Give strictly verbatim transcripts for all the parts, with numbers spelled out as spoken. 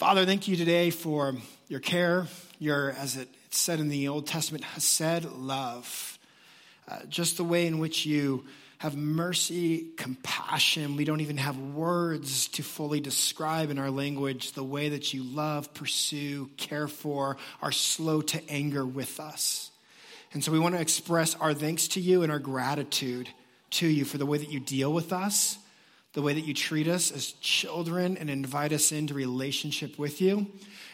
Father, thank you today for your care, your, as it said in the Old Testament, chesed love. Uh, just the way in which you have mercy, compassion. We don't even have words to fully describe in our language the way that you love, pursue, care for, are slow to anger with us. And so we want to express our thanks to you and our gratitude to you for the way that you deal with us, the way that you treat us as children and invite us into relationship with you.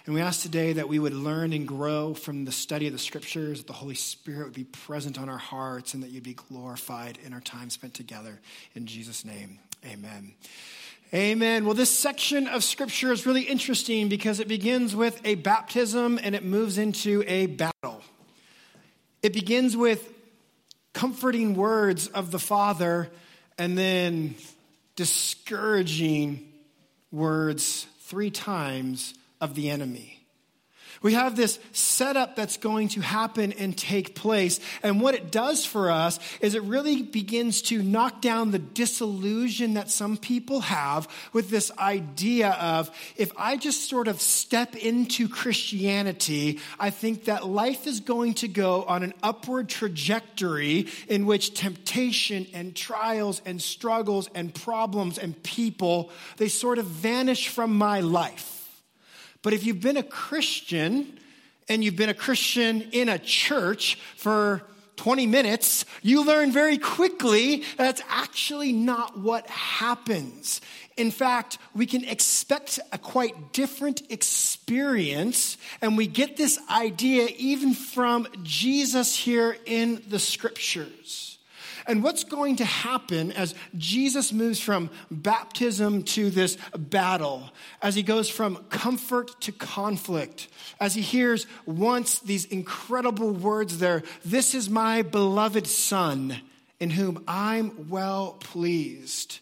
And we ask today that we would learn and grow from the study of the scriptures, that the Holy Spirit would be present on our hearts, and that you'd be glorified in our time spent together. In Jesus' name, amen. Amen. Well, this section of scripture is really interesting because it begins with a baptism and it moves into a battle. It begins with comforting words of the Father and then discouraging words three times of the enemy. We have this setup that's going to happen and take place. And what it does for us is it really begins to knock down the disillusion that some people have with this idea of, if I just sort of step into Christianity, I think that life is going to go on an upward trajectory in which temptation and trials and struggles and problems and people, they sort of vanish from my life. But if you've been a Christian and you've been a Christian in a church for twenty minutes, you learn very quickly that's actually not what happens. In fact, we can expect a quite different experience, and we get this idea even from Jesus here in the scriptures. And what's going to happen as Jesus moves from baptism to this battle, as he goes from comfort to conflict, as he hears once these incredible words there, "This is my beloved Son, in whom I'm well pleased."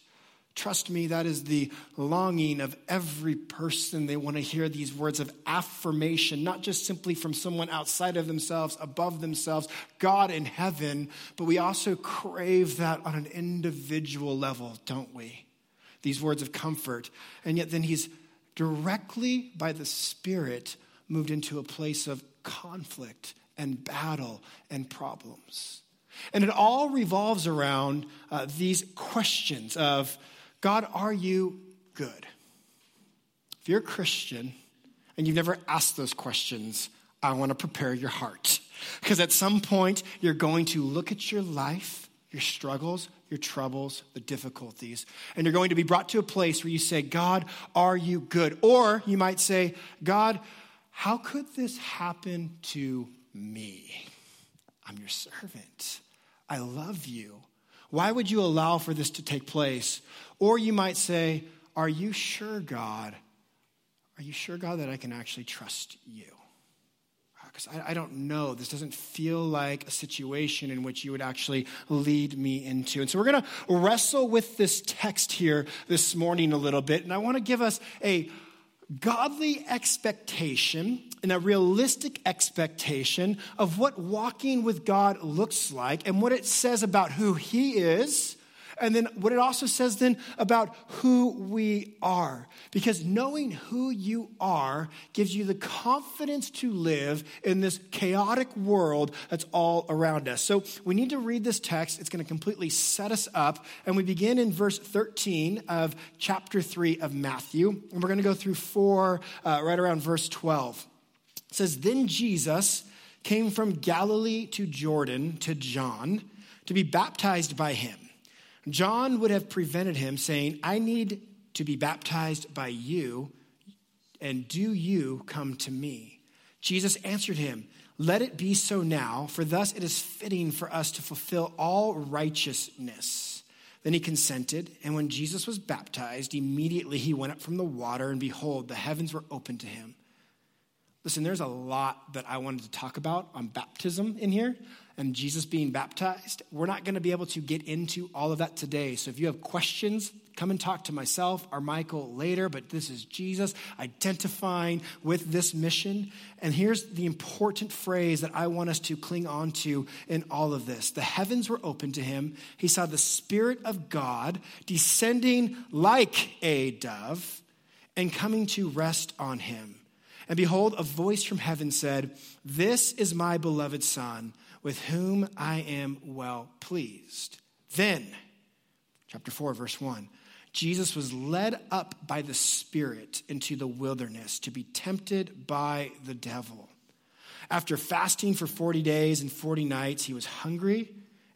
Trust me, that is the longing of every person. They want to hear these words of affirmation, not just simply from someone outside of themselves, above themselves, God in heaven, but we also crave that on an individual level, don't we? These words of comfort. And yet then he's directly by the Spirit moved into a place of conflict and battle and problems. And it all revolves around uh, these questions of, God, are you good? If you're a Christian and you've never asked those questions, I want to prepare your heart. Because at some point, you're going to look at your life, your struggles, your troubles, the difficulties, and you're going to be brought to a place where you say, God, are you good? Or you might say, God, how could this happen to me? I'm your servant. I love you. Why would you allow for this to take place? Or you might say, are you sure, God? Are you sure, God, that I can actually trust you? Because I, I don't know. This doesn't feel like a situation in which you would actually lead me into. And so we're going to wrestle with this text here this morning a little bit. And I want to give us a godly expectation and a realistic expectation of what walking with God looks like and what it says about who he is, and then what it also says then about who we are. Because knowing who you are gives you the confidence to live in this chaotic world that's all around us. So we need to read this text. It's going to completely set us up. And we begin in verse thirteen of chapter three of Matthew. And we're going to go through four, uh, right around verse twelve. It says, "Then Jesus came from Galilee to Jordan to John to be baptized by him. John would have prevented him, saying, I need to be baptized by you, and do you come to me? Jesus answered him, let it be so now, for thus it is fitting for us to fulfill all righteousness. Then he consented, and when Jesus was baptized, immediately he went up from the water, and behold, the heavens were opened to him." Listen, there's a lot that I wanted to talk about on baptism in here and Jesus being baptized. We're not going to be able to get into all of that today. So if you have questions, come and talk to myself or Michael later. But this is Jesus identifying with this mission. And here's the important phrase that I want us to cling on to in all of this. The heavens were open to him. He saw the Spirit of God descending like a dove, and coming to rest on him. And behold, a voice from heaven said, "This is my beloved Son, with whom I am well pleased." Then, chapter four, verse one, Jesus was led up by the Spirit into the wilderness to be tempted by the devil. After fasting for forty days and forty nights, he was hungry,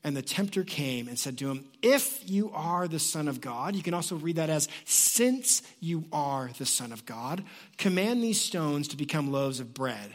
and the tempter came and said to him, "If you are the Son of God," you can also read that as, "Since you are the Son of God, command these stones to become loaves of bread."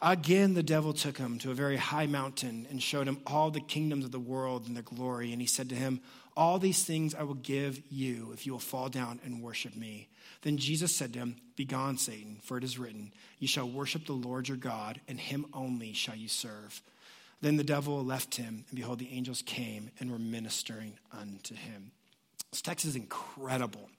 Again, the devil took him to a very high mountain and showed him all the kingdoms of the world and their glory. And he said to him, "All these things I will give you if you will fall down and worship me." Then Jesus said to him, "Begone, Satan, for it is written, you shall worship the Lord your God, and him only shall you serve." Then the devil left him, and behold, the angels came and were ministering unto him. This text is incredible.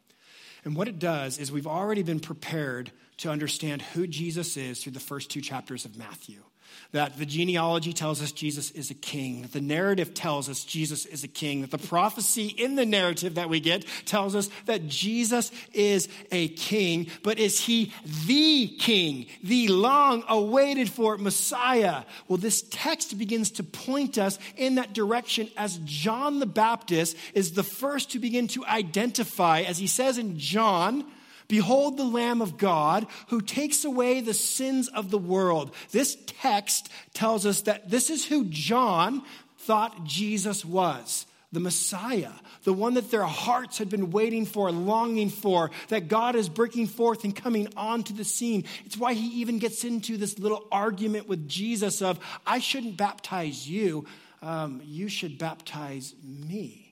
And what it does is we've already been prepared to understand who Jesus is through the first two chapters of Matthew. That the genealogy tells us Jesus is a king. That the narrative tells us Jesus is a king. That the prophecy in the narrative that we get tells us that Jesus is a king. But is he the king, the long-awaited for Messiah? Well, this text begins to point us in that direction as John the Baptist is the first to begin to identify, as he says in John, "Behold the Lamb of God who takes away the sins of the world." This text tells us that this is who John thought Jesus was, the Messiah, the one that their hearts had been waiting for, longing for, that God is breaking forth and coming onto the scene. It's why he even gets into this little argument with Jesus of, "I shouldn't baptize you, um, you should baptize me.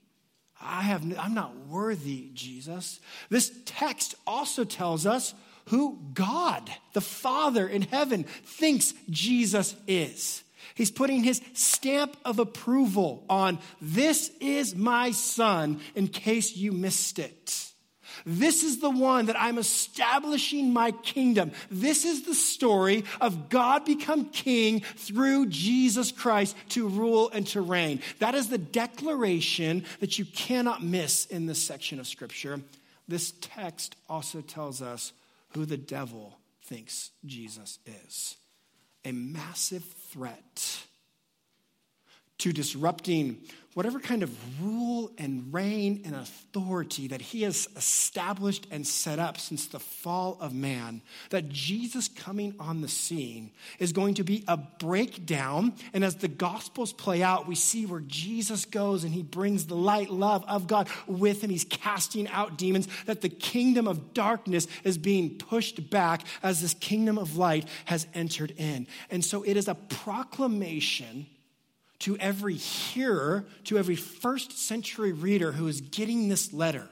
I have, I'm not worthy, Jesus." This text also tells us who God, the Father in heaven, thinks Jesus is. He's putting his stamp of approval on, "This is my Son, in case you missed it. This is the one that I'm establishing my kingdom." This is the story of God become king through Jesus Christ to rule and to reign. That is the declaration that you cannot miss in this section of Scripture. This text also tells us who the devil thinks Jesus is. A massive threat to disrupting whatever kind of rule and reign and authority that he has established and set up since the fall of man, that Jesus coming on the scene is going to be a breakdown. And as the Gospels play out, we see where Jesus goes and he brings the light, love of God with him. He's casting out demons, that the kingdom of darkness is being pushed back as this kingdom of light has entered in. And so it is a proclamation to every hearer, to every first century reader who is getting this letter.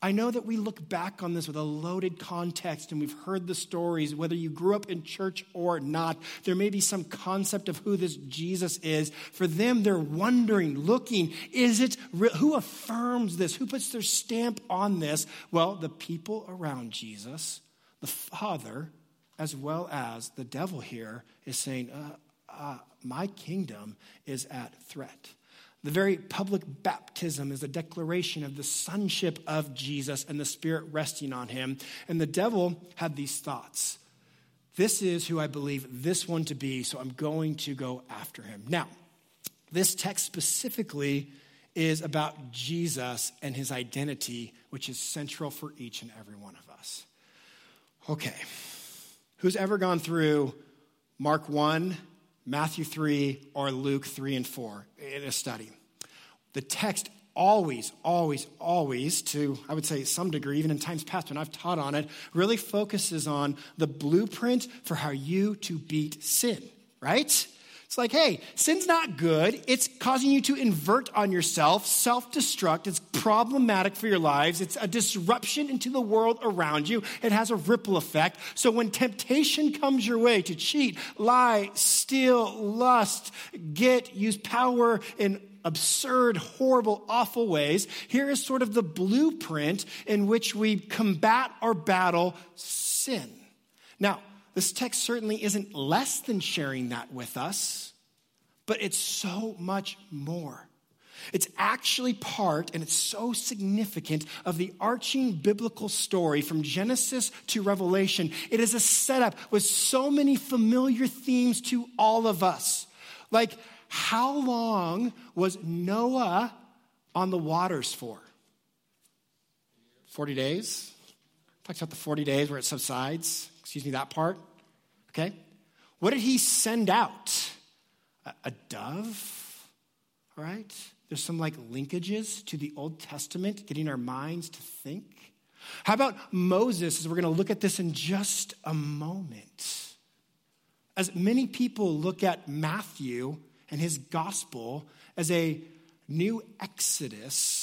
I know that we look back on this with a loaded context, and we've heard the stories, whether you grew up in church or not. There may be some concept of who this Jesus is. For them, they're wondering, looking, is it real? Who affirms this? Who puts their stamp on this? Well, the people around Jesus, the Father, as well as the devil here, is saying, uh, Uh, my kingdom is at threat. The very public baptism is a declaration of the sonship of Jesus and the Spirit resting on him. And the devil had these thoughts. This is who I believe this one to be, so I'm going to go after him. Now, this text specifically is about Jesus and his identity, which is central for each and every one of us. Okay, who's ever gone through Mark one, Matthew three, or Luke three and four in a study? The text always, always, always, to, I would say, some degree, even in times past when I've taught on it, really focuses on the blueprint for how you to beat sin, right? It's like, hey, sin's not good. It's causing you to invert on yourself, self-destruct. It's problematic for your lives. It's a disruption into the world around you. It has a ripple effect. So when temptation comes your way to cheat, lie, steal, lust, get, use power in absurd, horrible, awful ways, here is sort of the blueprint in which we combat or battle sin. Now, this text certainly isn't less than sharing that with us, but it's so much more. It's actually part, and it's so significant, of the arching biblical story from Genesis to Revelation. It is a setup with so many familiar themes to all of us. Like, how long was Noah on the waters for? forty days? Talks about the forty days where it subsides. Excuse me, that part, okay? What did he send out? A, a dove, all right? There's some like linkages to the Old Testament, getting our minds to think. How about Moses, as we're gonna look at this in just a moment. As many people look at Matthew and his gospel as a new exodus,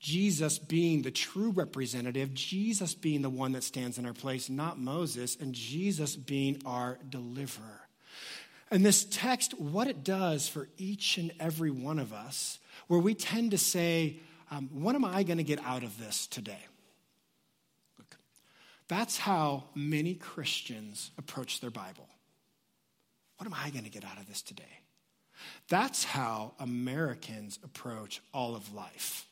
Jesus being the true representative, Jesus being the one that stands in our place, not Moses, and Jesus being our deliverer. And this text, what it does for each and every one of us, where we tend to say, um, what am I going to get out of this today? Look, that's how many Christians approach their Bible. What am I going to get out of this today? That's how Americans approach all of life.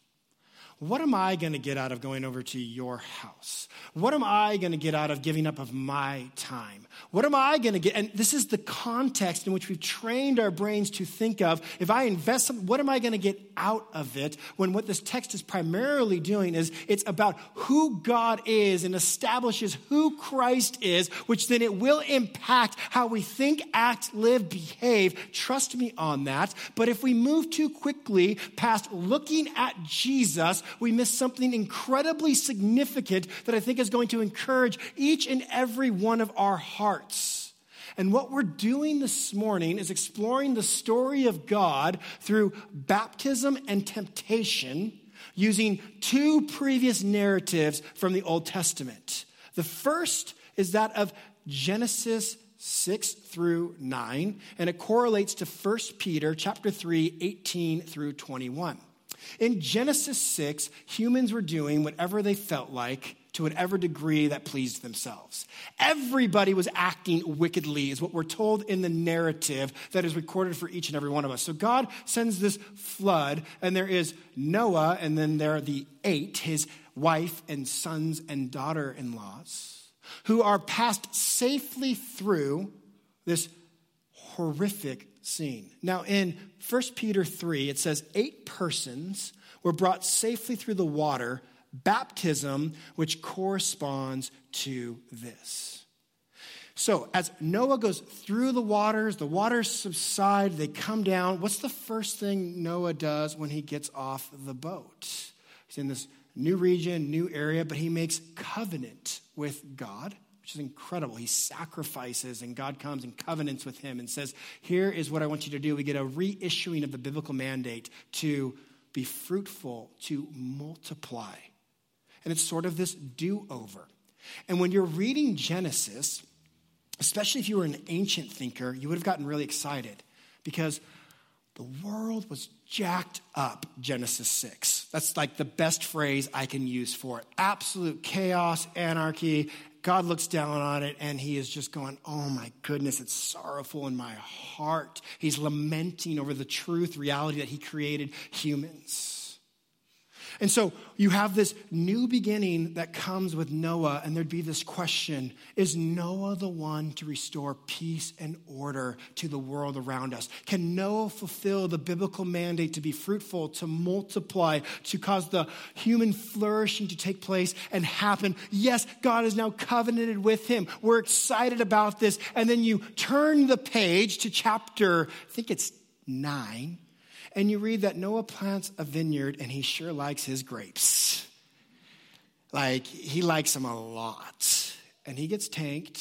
What am I going to get out of going over to your house? What am I going to get out of giving up of my time? What am I going to get? And this is the context in which we've trained our brains to think of, if I invest, what am I going to get out of it? When what this text is primarily doing is it's about who God is and establishes who Christ is, which then it will impact how we think, act, live, behave. Trust me on that. But if we move too quickly past looking at Jesus, we miss something incredibly significant that I think is going to encourage each and every one of our hearts. And what we're doing this morning is exploring the story of God through baptism and temptation using two previous narratives from the Old Testament. The first is that of Genesis six through nine, and it correlates to First Peter chapter three, eighteen through twenty-one. In Genesis six, humans were doing whatever they felt like to whatever degree that pleased themselves. Everybody was acting wickedly, is what we're told in the narrative that is recorded for each and every one of us. So God sends this flood, and there is Noah, and then there are the eight, his wife and sons and daughter-in-laws, who are passed safely through this horrific scene. Now, in First Peter three, it says, eight persons were brought safely through the water, baptism, which corresponds to this. So, as Noah goes through the waters, the waters subside, they come down. What's the first thing Noah does when he gets off the boat? He's in this new region, new area, but he makes covenant with God, which is incredible. He sacrifices, and God comes and covenants with him and says, here is what I want you to do. We get a reissuing of the biblical mandate to be fruitful, to multiply. And it's sort of this do-over. And when you're reading Genesis, especially if you were an ancient thinker, you would have gotten really excited because the world was jacked up, Genesis six. That's like the best phrase I can use for it. Absolute chaos, anarchy. God looks down on it, and he is just going, oh my goodness, it's sorrowful in my heart. He's lamenting over the truth, reality that he created humans. And so you have this new beginning that comes with Noah, and there'd be this question, is Noah the one to restore peace and order to the world around us? Can Noah fulfill the biblical mandate to be fruitful, to multiply, to cause the human flourishing to take place and happen? Yes, God is now covenanted with him. We're excited about this. And then you turn the page to chapter, I think it's nine, and you read that Noah plants a vineyard and he sure likes his grapes. Like, he likes them a lot. And he gets tanked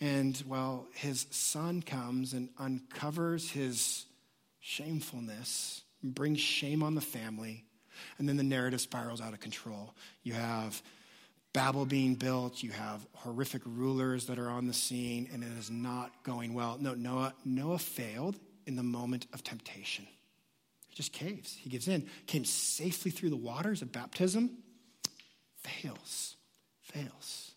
And well, his son comes and uncovers his shamefulness, brings shame on the family, and then the narrative spirals out of control. You have Babel being built, you have horrific rulers that are on the scene, and it is not going well. No, Noah, Noah failed in the moment of temptation. He just caves. He gives in. Came safely through the waters of baptism. Fails. Fails.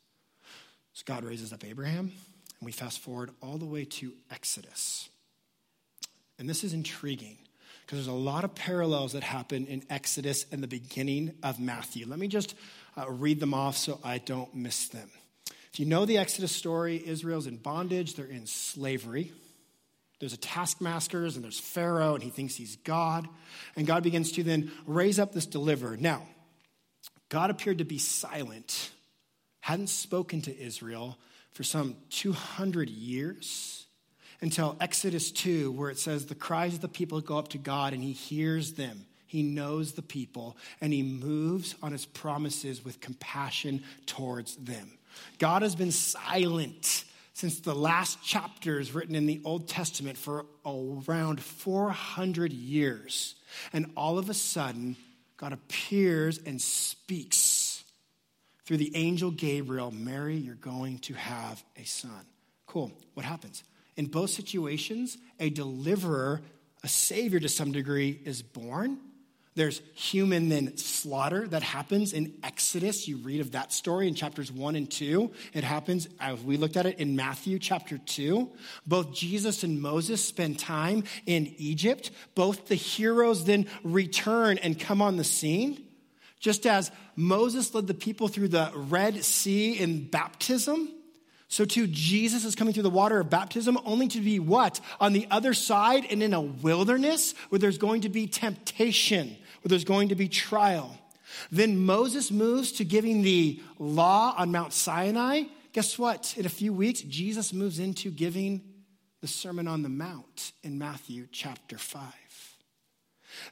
So God raises up Abraham, and we fast forward all the way to Exodus. And this is intriguing, because there's a lot of parallels that happen in Exodus and the beginning of Matthew. Let me just uh, read them off so I don't miss them. If you know the Exodus story, Israel's in bondage, they're in slavery. There's a taskmaster, and there's Pharaoh, and he thinks he's God. And God begins to then raise up this deliverer. Now, God appeared to be silent, hadn't spoken to Israel for some two hundred years. Until Exodus two, where it says the cries of the people go up to God and he hears them. He knows the people and he moves on his promises with compassion towards them. God has been silent since the last chapters written in the Old Testament for around four hundred years. And all of a sudden, God appears and speaks through the angel Gabriel, Mary, you're going to have a son. Cool. What happens? In both situations, a deliverer, a savior to some degree, is born. There's human then slaughter that happens in Exodus. You read of that story in chapters one and two. It happens, as we looked at it, in Matthew chapter two. Both Jesus and Moses spend time in Egypt. Both the heroes then return and come on the scene. Just as Moses led the people through the Red Sea in baptism, so too, Jesus is coming through the water of baptism only to be what? On the other side and in a wilderness where there's going to be temptation, where there's going to be trial. Then Moses moves to giving the law on Mount Sinai. Guess what? In a few weeks, Jesus moves into giving the Sermon on the Mount in Matthew chapter five.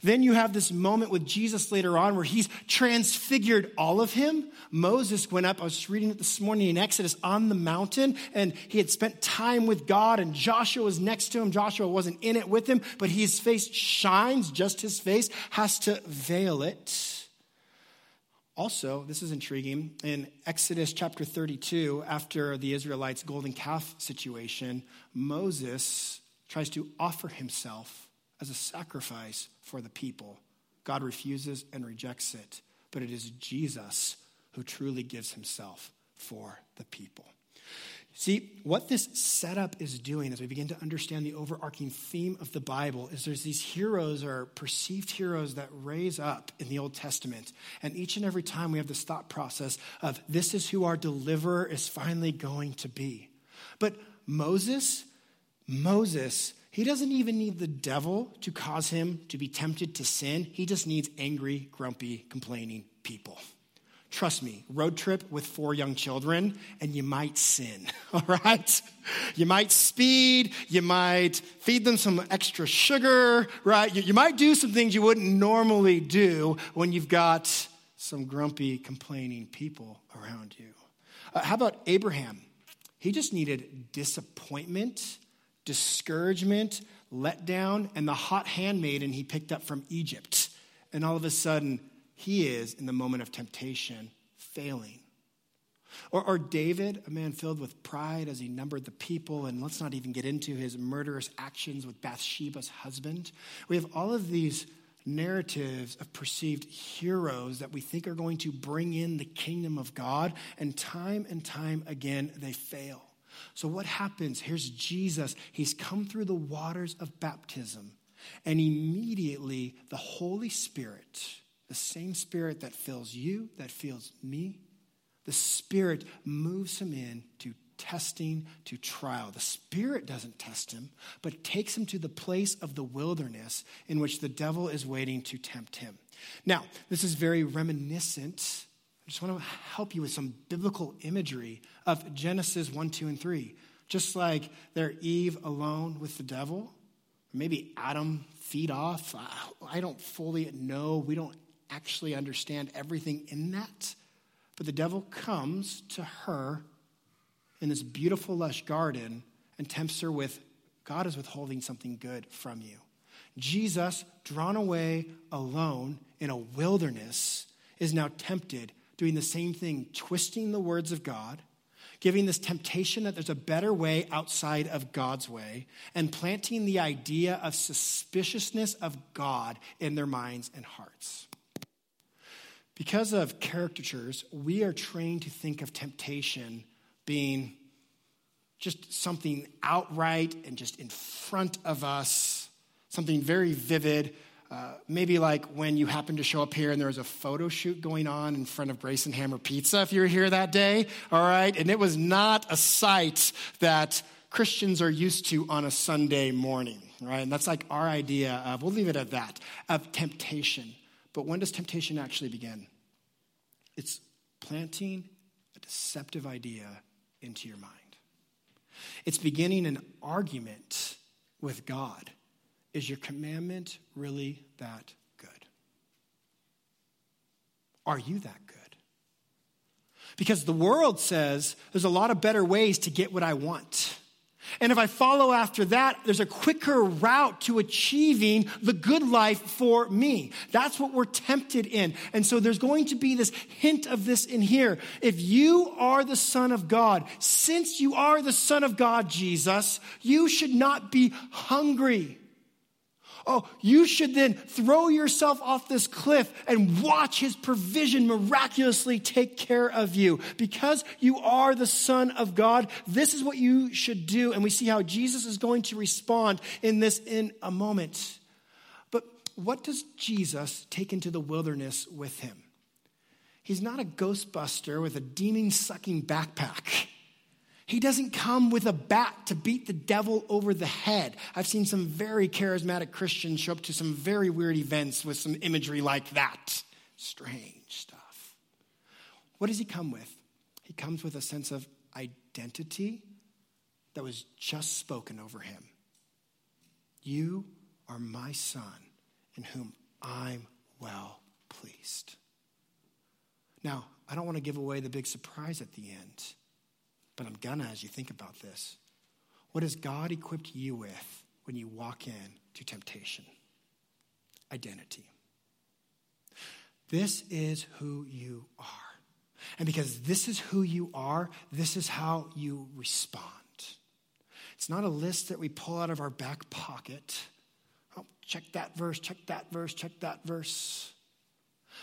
Then you have this moment with Jesus later on where he's transfigured all of him. Moses went up, I was reading it this morning in Exodus, on the mountain, and he had spent time with God, and Joshua was next to him. Joshua wasn't in it with him, but his face shines, just his face, has to veil it. Also, this is intriguing, in Exodus chapter thirty-two, after the Israelites' golden calf situation, Moses tries to offer himself as a sacrifice for the people. God refuses and rejects it, but it is Jesus who truly gives himself for the people. See, what this setup is doing as we begin to understand the overarching theme of the Bible is there's these heroes or perceived heroes that raise up in the Old Testament. And each and every time we have this thought process of this is who our deliverer is finally going to be. But Moses, Moses, he doesn't even need the devil to cause him to be tempted to sin. He just needs angry, grumpy, complaining people. Trust me, road trip with four young children, and you might sin, all right? You might speed. You might feed them some extra sugar, right? You, you might do some things you wouldn't normally do when you've got some grumpy, complaining people around you. Uh, how about Abraham? He just needed disappointment, discouragement, letdown, and the hot handmaiden he picked up from Egypt. And all of a sudden, he is, in the moment of temptation, failing. Or, or David, a man filled with pride as he numbered the people, and let's not even get into his murderous actions with Bathsheba's husband. We have all of these narratives of perceived heroes that we think are going to bring in the kingdom of God, and time and time again, they fail. So what happens? Here's Jesus. He's come through the waters of baptism, and immediately the Holy Spirit, the same Spirit that fills you, that fills me, the Spirit moves him in to testing, to trial. The Spirit doesn't test him, but takes him to the place of the wilderness in which the devil is waiting to tempt him. Now, this is very reminiscent. I just want to help you with some biblical imagery of Genesis one, two, and three. Just like they're Eve alone with the devil, maybe Adam feed off. I don't fully know. We don't actually understand everything in that. But the devil comes to her in this beautiful, lush garden and tempts her with, God is withholding something good from you. Jesus, drawn away alone in a wilderness, is now tempted, doing the same thing, twisting the words of God, giving this temptation that there's a better way outside of God's way, and planting the idea of suspiciousness of God in their minds and hearts. Because of caricatures, we are trained to think of temptation being just something outright and just in front of us, something very vivid. Uh, maybe like when you happened to show up here and there was a photo shoot going on in front of Grace and Hammer Pizza, if you were here that day, all right? And it was not a sight that Christians are used to on a Sunday morning, right? And that's like our idea of, we'll leave it at that, of temptation. But when does temptation actually begin? It's planting a deceptive idea into your mind. It's beginning an argument with God. Is your commandment really that good? Are you that good? Because the world says there's a lot of better ways to get what I want. And if I follow after that, there's a quicker route to achieving the good life for me. That's what we're tempted in. And so there's going to be this hint of this in here. If you are the Son of God, since you are the Son of God, Jesus, you should not be hungry. Oh, you should then throw yourself off this cliff and watch his provision miraculously take care of you. Because you are the Son of God, this is what you should do. And we see how Jesus is going to respond in this in a moment. But what does Jesus take into the wilderness with him? He's not a Ghostbuster with a demon-sucking backpack. He doesn't come with a bat to beat the devil over the head. I've seen some very charismatic Christians show up to some very weird events with some imagery like that. Strange stuff. What does he come with? He comes with a sense of identity that was just spoken over him. You are my Son, in whom I'm well pleased. Now, I don't want to give away the big surprise at the end. But I'm gonna, as you think about this, what has God equipped you with when you walk in to temptation? Identity. This is who you are. And because this is who you are, this is how you respond. It's not a list that we pull out of our back pocket. Oh, check that verse, check that verse, check that verse.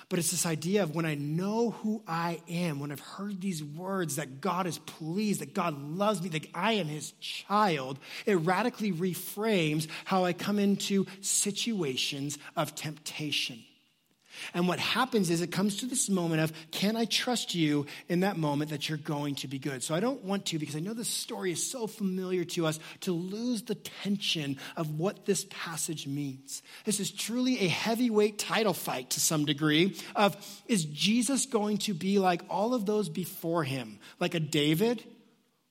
But it's this idea of when I know who I am, when I've heard these words that God is pleased, that God loves me, that I am his child, it radically reframes how I come into situations of temptation. And what happens is it comes to this moment of, can I trust you in that moment that you're going to be good? So I don't want to, because I know this story is so familiar to us, to lose the tension of what this passage means. This is truly a heavyweight title fight to some degree of, is Jesus going to be like all of those before him? Like a David,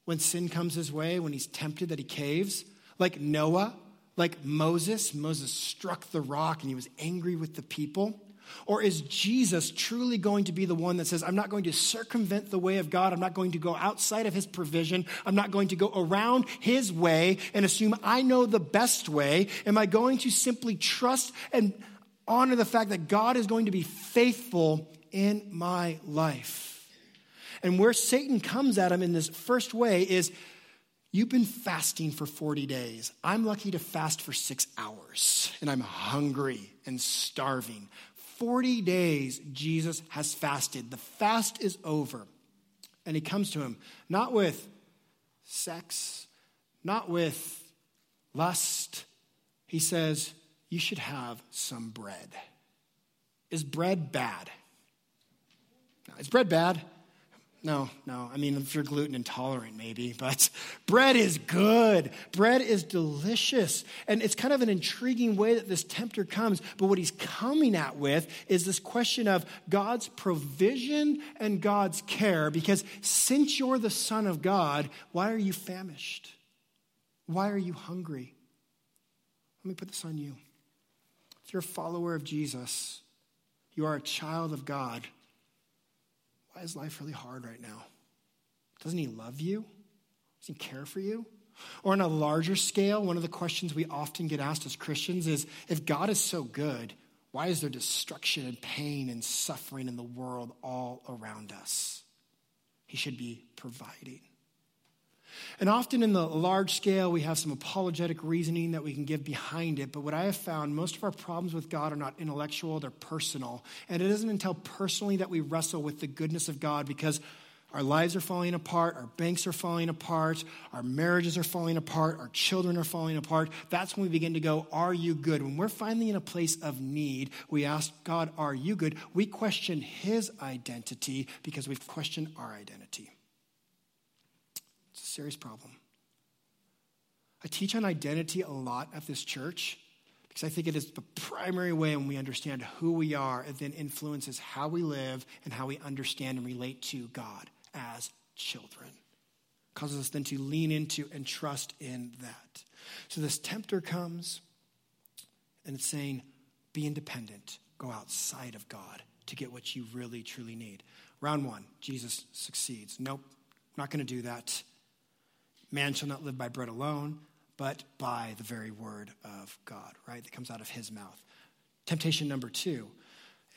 when sin comes his way, when he's tempted that he caves? Like Noah, like Moses. Moses struck the rock and he was angry with the people. Or is Jesus truly going to be the one that says, I'm not going to circumvent the way of God. I'm not going to go outside of his provision. I'm not going to go around his way and assume I know the best way. Am I going to simply trust and honor the fact that God is going to be faithful in my life? And where Satan comes at him in this first way is, you've been fasting for forty days. I'm lucky to fast for six hours, and I'm hungry and starving. forty days Jesus has fasted. The fast is over. And he comes to him, not with sex, not with lust. He says, you should have some bread. Is bread bad? No. Is bread bad? No, no. I mean, if you're gluten intolerant, maybe. But bread is good. Bread is delicious. And it's kind of an intriguing way that this tempter comes. But what he's coming at with is this question of God's provision and God's care. Because since you're the Son of God, why are you famished? Why are you hungry? Let me put this on you. If you're a follower of Jesus, you are a child of God. Why is life really hard right now? Doesn't he love you? Does he care for you? Or on a larger scale, one of the questions we often get asked as Christians is, if God is so good, why is there destruction and pain and suffering in the world all around us? He should be providing. And often in the large scale, we have some apologetic reasoning that we can give behind it. But what I have found, most of our problems with God are not intellectual, they're personal. And it isn't until personally that we wrestle with the goodness of God, because our lives are falling apart, our banks are falling apart, our marriages are falling apart, our children are falling apart. That's when we begin to go, are you good? When we're finally in a place of need, we ask God, are you good? We question his identity because we've questioned our identity. It's a serious problem. I teach on identity a lot at this church because I think it is the primary way when we understand who we are. It then influences how we live and how we understand and relate to God as children. It causes us then to lean into and trust in that. So this tempter comes and it's saying, be independent. Go outside of God to get what you really, truly need. Round one, Jesus succeeds. Nope, I'm not going to do that. Man shall not live by bread alone, but by the very word of God, right? That comes out of his mouth. Temptation number two,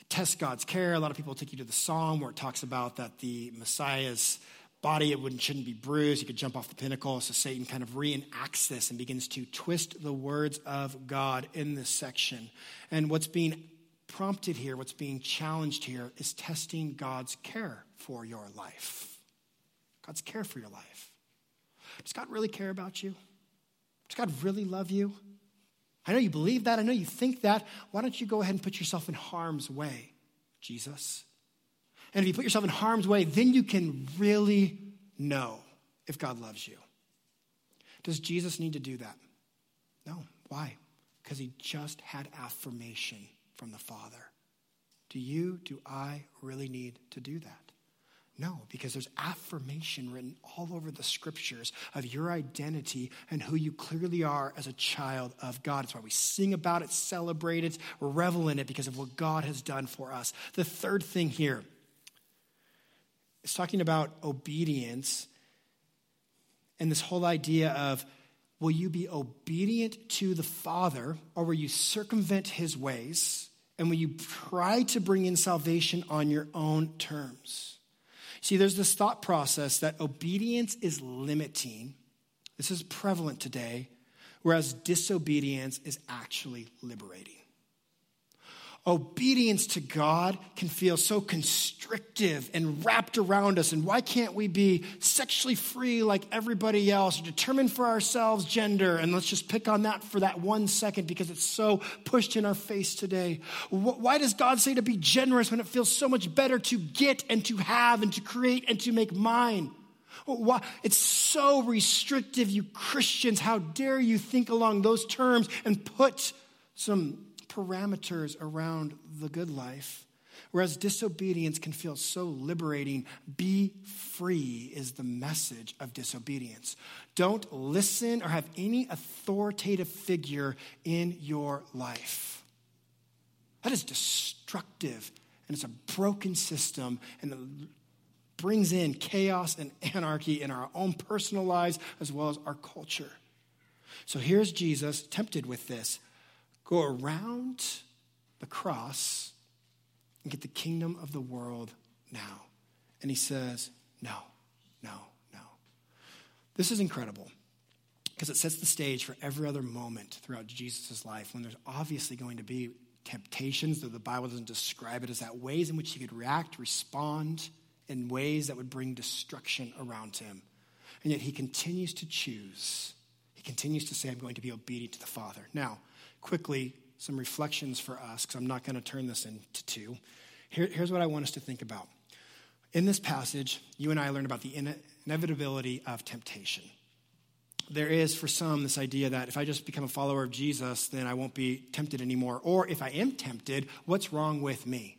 test God's care. A lot of people take you to the Psalm where it talks about that the Messiah's body, it wouldn't, shouldn't be bruised. He could jump off the pinnacle. So Satan kind of reenacts this and begins to twist the words of God in this section. And what's being prompted here, what's being challenged here is testing God's care for your life. God's care for your life. Does God really care about you? Does God really love you? I know you believe that. I know you think that. Why don't you go ahead and put yourself in harm's way, Jesus? And if you put yourself in harm's way, then you can really know if God loves you. Does Jesus need to do that? No. Why? Because he just had affirmation from the Father. Do you, do I really need to do that? No, because there's affirmation written all over the scriptures of your identity and who you clearly are as a child of God. That's why we sing about it, celebrate it, revel in it because of what God has done for us. The third thing here is talking about obedience and this whole idea of, will you be obedient to the Father, or will you circumvent his ways, and will you try to bring in salvation on your own terms? See, there's this thought process that obedience is limiting. This is prevalent today, whereas disobedience is actually liberating. Obedience to God can feel so constrictive and wrapped around us. And why can't we be sexually free like everybody else, or determine for ourselves gender? And let's just pick on that for that one second because it's so pushed in our face today. Why does God say to be generous when it feels so much better to get and to have and to create and to make mine? Why? It's so restrictive, you Christians. How dare you think along those terms and put some parameters around the good life, whereas disobedience can feel so liberating. Be free is the message of disobedience. Don't listen or have any authoritative figure in your life. That is destructive, and it's a broken system, and it brings in chaos and anarchy in our own personal lives as well as our culture. So here's Jesus tempted with this. Go around the cross and get the kingdom of the world now. And he says, no, no, no. This is incredible because it sets the stage for every other moment throughout Jesus' life when there's obviously going to be temptations, though the Bible doesn't describe it as that, ways in which he could react, respond in ways that would bring destruction around him. And yet he continues to choose. He continues to say, I'm going to be obedient to the Father. Now, quickly, some reflections for us, because I'm not going to turn this into two. Here, here's what I want us to think about. In this passage, you and I learn about the ine- inevitability of temptation. There is, for some, this idea that if I just become a follower of Jesus, then I won't be tempted anymore. Or if I am tempted, what's wrong with me?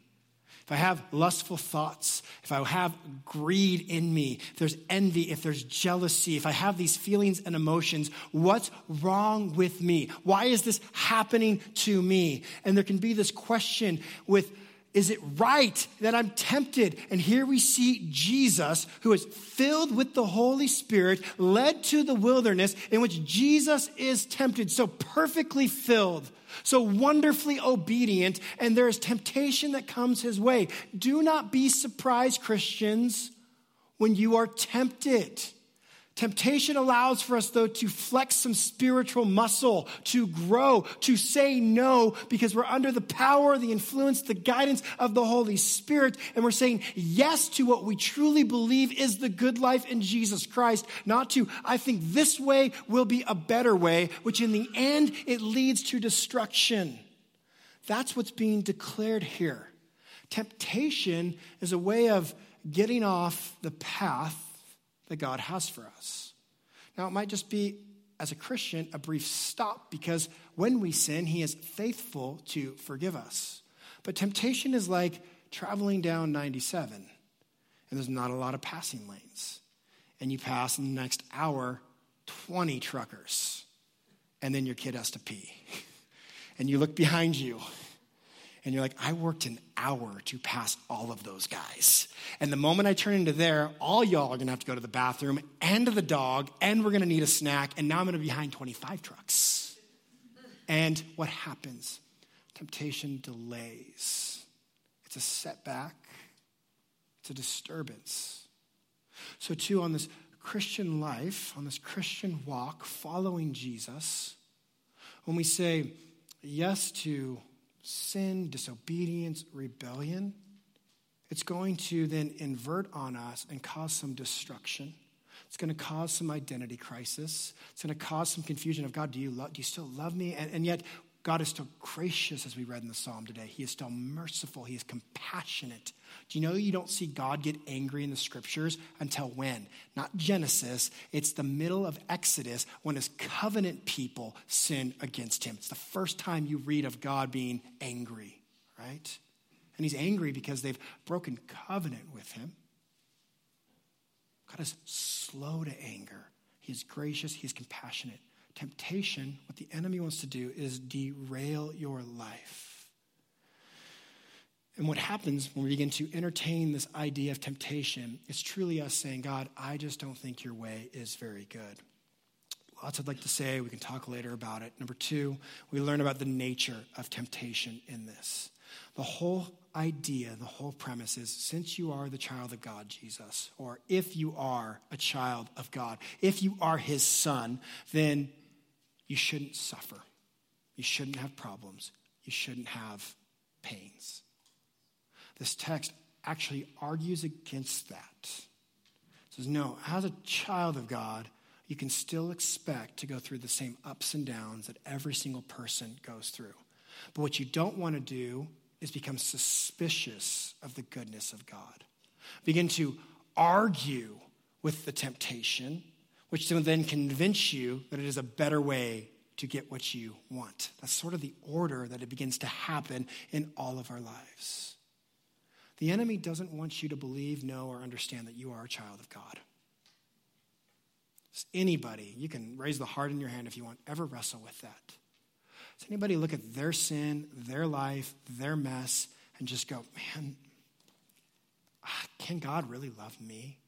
If I have lustful thoughts, if I have greed in me, if there's envy, if there's jealousy, if I have these feelings and emotions, what's wrong with me? Why is this happening to me? And there can be this question with, Is it right that I'm tempted? And here we see Jesus, who is filled with the Holy Spirit, led to the wilderness in which Jesus is tempted, so perfectly filled, so wonderfully obedient, and there is temptation that comes his way. Do not be surprised, Christians, when you are tempted. Temptation allows for us, though, to flex some spiritual muscle, to grow, to say no, because we're under the power, the influence, the guidance of the Holy Spirit, and we're saying yes to what we truly believe is the good life in Jesus Christ, not to, I think this way will be a better way, which in the end, it leads to destruction. That's what's being declared here. Temptation is a way of getting off the path that God has for us. Now, it might just be, as a Christian, a brief stop, because when we sin, he is faithful to forgive us. But temptation is like traveling down ninety-seven, and there's not a lot of passing lanes. And you pass, in the next hour, twenty truckers, and then your kid has to pee. And you look behind you, and you're like, I worked an hour to pass all of those guys. And the moment I turn into there, all y'all are gonna have to go to the bathroom and to the dog, and we're gonna need a snack, and now I'm gonna be behind twenty-five trucks. And what happens? Temptation delays. It's a setback. It's a disturbance. So too, on this Christian life, on this Christian walk, following Jesus, when we say yes to sin, disobedience, rebellion, it's going to then invert on us and cause some destruction. It's going to cause some identity crisis. It's going to cause some confusion of, God, do you love, do you still love me? And, and yet, God is still gracious, as we read in the psalm today. He is still merciful. He is compassionate. Do you know you don't see God get angry in the scriptures until when? Not Genesis. It's the middle of Exodus when his covenant people sin against him. It's the first time you read of God being angry, right? And he's angry because they've broken covenant with him. God is slow to anger. He is gracious. He is compassionate. Temptation, what the enemy wants to do is derail your life. And what happens when we begin to entertain this idea of temptation is truly us saying, God, I just don't think your way is very good. Lots I'd like to say. We can talk later about it. Number two, we learn about the nature of temptation in this. The whole idea, the whole premise is, since you are the child of God, Jesus, or if you are a child of God, if you are his son, then you shouldn't suffer. You shouldn't have problems. You shouldn't have pains. This text actually argues against that. It says, no, as a child of God, you can still expect to go through the same ups and downs that every single person goes through. But what you don't want to do is become suspicious of the goodness of God. Begin to argue with the temptation, which will then convince you that it is a better way to get what you want. That's sort of the order that it begins to happen in all of our lives. The enemy doesn't want you to believe, know, or understand that you are a child of God. Does anybody, you can raise the heart in your hand if you want, ever wrestle with that? Does anybody look at their sin, their life, their mess, and just go, man, can God really love me?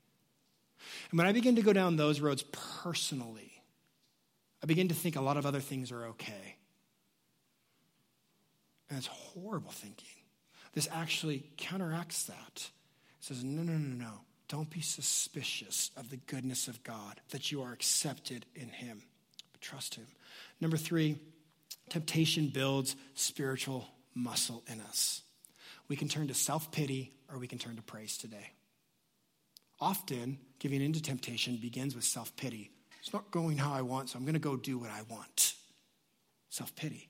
And when I begin to go down those roads personally, I begin to think a lot of other things are okay. And it's horrible thinking. This actually counteracts that. It says, no, no, no, no. Don't be suspicious of the goodness of God, that you are accepted in him. But trust him. Number three, temptation builds spiritual muscle in us. We can turn to self-pity or we can turn to praise today. Often, giving into temptation begins with self-pity. It's not going how I want, so I'm going to go do what I want. Self-pity.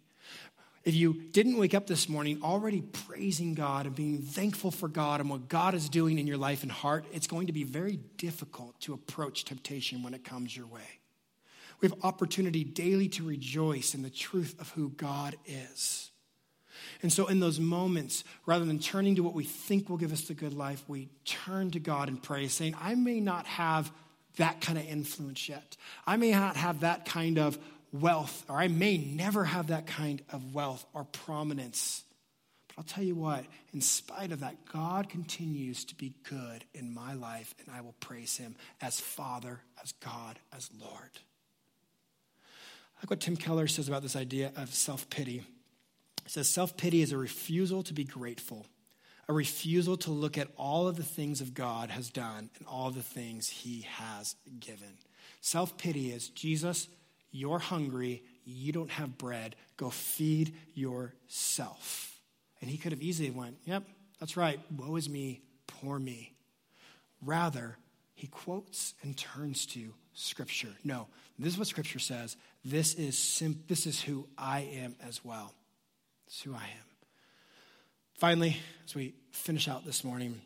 If you didn't wake up this morning already praising God and being thankful for God and what God is doing in your life and heart, it's going to be very difficult to approach temptation when it comes your way. We have opportunity daily to rejoice in the truth of who God is. And so in those moments, rather than turning to what we think will give us the good life, we turn to God and pray, saying, I may not have that kind of influence yet. I may not have that kind of wealth, or I may never have that kind of wealth or prominence, but I'll tell you what, in spite of that, God continues to be good in my life, and I will praise him as Father, as God, as Lord. I like what Tim Keller says about this idea of self-pity. He says, self-pity is a refusal to be grateful, a refusal to look at all of the things of God has done and all the things he has given. Self-pity is, Jesus, you're hungry, you don't have bread, go feed yourself. And he could have easily went, yep, that's right, woe is me, poor me. Rather, he quotes and turns to Scripture. No, this is what Scripture says. This is sim- this is who I am as well. It's who I am. Finally, as we finish out this morning,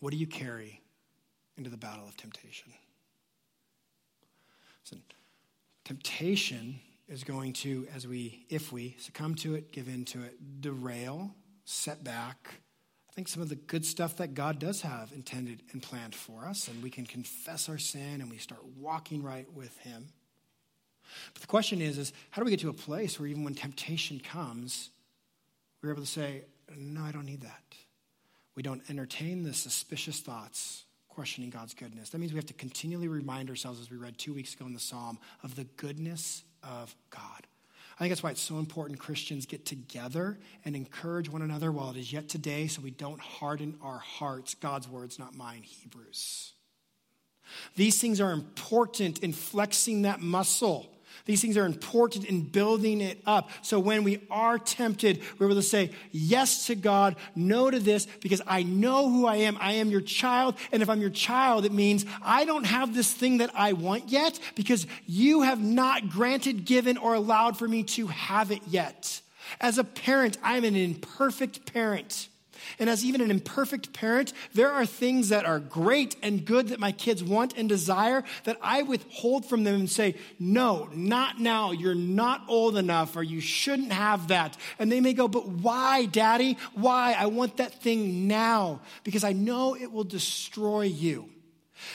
what do you carry into the battle of temptation? Listen, temptation is going to, as we, if we succumb to it, give in to it, derail, set back, I think, some of the good stuff that God does have intended and planned for us, and we can confess our sin and we start walking right with him. But the question is, is how do we get to a place where even when temptation comes, we're able to say, no, I don't need that. We don't entertain the suspicious thoughts questioning God's goodness. That means we have to continually remind ourselves, as we read two weeks ago in the Psalm, of the goodness of God. I think that's why it's so important Christians get together and encourage one another while it is yet today, so we don't harden our hearts. God's words, not mine, Hebrews. These things are important in flexing that muscle. These things are important in building it up. So when we are tempted, we're able to say yes to God, no to this, because I know who I am. I am your child. And if I'm your child, it means I don't have this thing that I want yet, because you have not granted, given, or allowed for me to have it yet. As a parent, I'm an imperfect parent. And as even an imperfect parent, there are things that are great and good that my kids want and desire that I withhold from them and say, no, not now. You're not old enough, or you shouldn't have that. And they may go, but why, Daddy? Why? I want that thing now, because I know it will destroy you.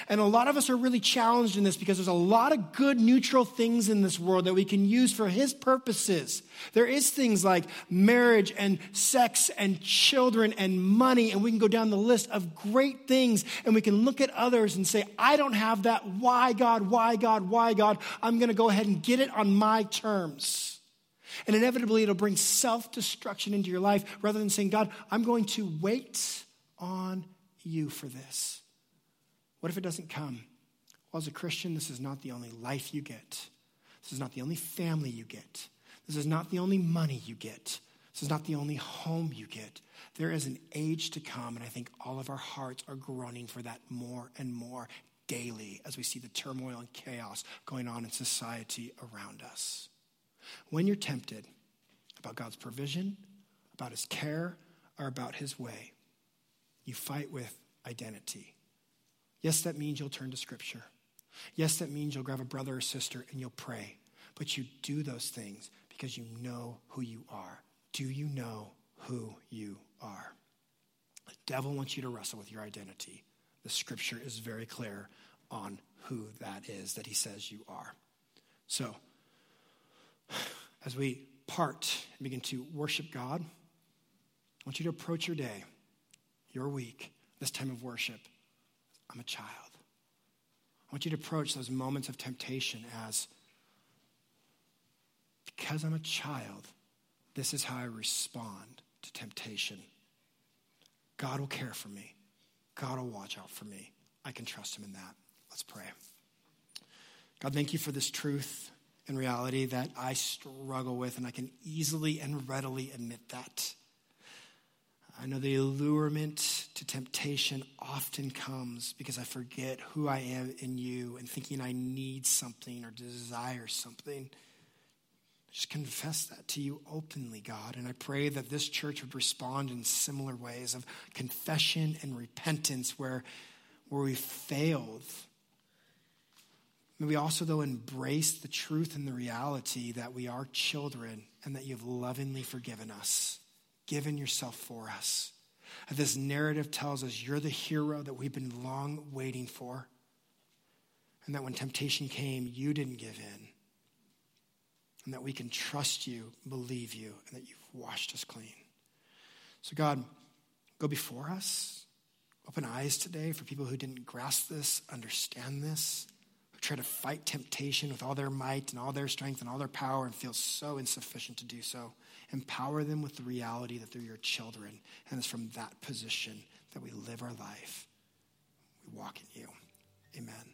And a lot of us are really challenged in this, because there's a lot of good neutral things in this world that we can use for his purposes. There is things like marriage and sex and children and money, and we can go down the list of great things, and we can look at others and say, I don't have that. Why, God? Why, God? Why, God? I'm going to go ahead and get it on my terms. And inevitably, it'll bring self-destruction into your life, rather than saying, God, I'm going to wait on you for this. What if it doesn't come? Well, as a Christian, this is not the only life you get. This is not the only family you get. This is not the only money you get. This is not the only home you get. There is an age to come, and I think all of our hearts are groaning for that more and more daily as we see the turmoil and chaos going on in society around us. When you're tempted about God's provision, about his care, or about his way, you fight with identity. Yes, that means you'll turn to Scripture. Yes, that means you'll grab a brother or sister and you'll pray. But you do those things because you know who you are. Do you know who you are? The devil wants you to wrestle with your identity. The Scripture is very clear on who that is that he says you are. So, as we part and begin to worship God, I want you to approach your day, your week, this time of worship. I'm a child. I want you to approach those moments of temptation as, because I'm a child, this is how I respond to temptation. God will care for me. God will watch out for me. I can trust him in that. Let's pray. God, thank you for this truth and reality that I struggle with, and I can easily and readily admit that. I know the allurement to temptation often comes because I forget who I am in you and thinking I need something or desire something. I just confess that to you openly, God, and I pray that this church would respond in similar ways of confession and repentance where, where we failed. May we also, though, embrace the truth and the reality that we are children and that you've lovingly forgiven us. Given yourself for us. This narrative tells us you're the hero that we've been long waiting for, and that when temptation came, you didn't give in, and that we can trust you, believe you, and that you've washed us clean. So God, go before us. Open eyes today for people who didn't grasp this, understand this, who try to fight temptation with all their might and all their strength and all their power and feel so insufficient to do so. Empower them with the reality that they're your children, and it's from that position that we live our life. We walk in you. Amen.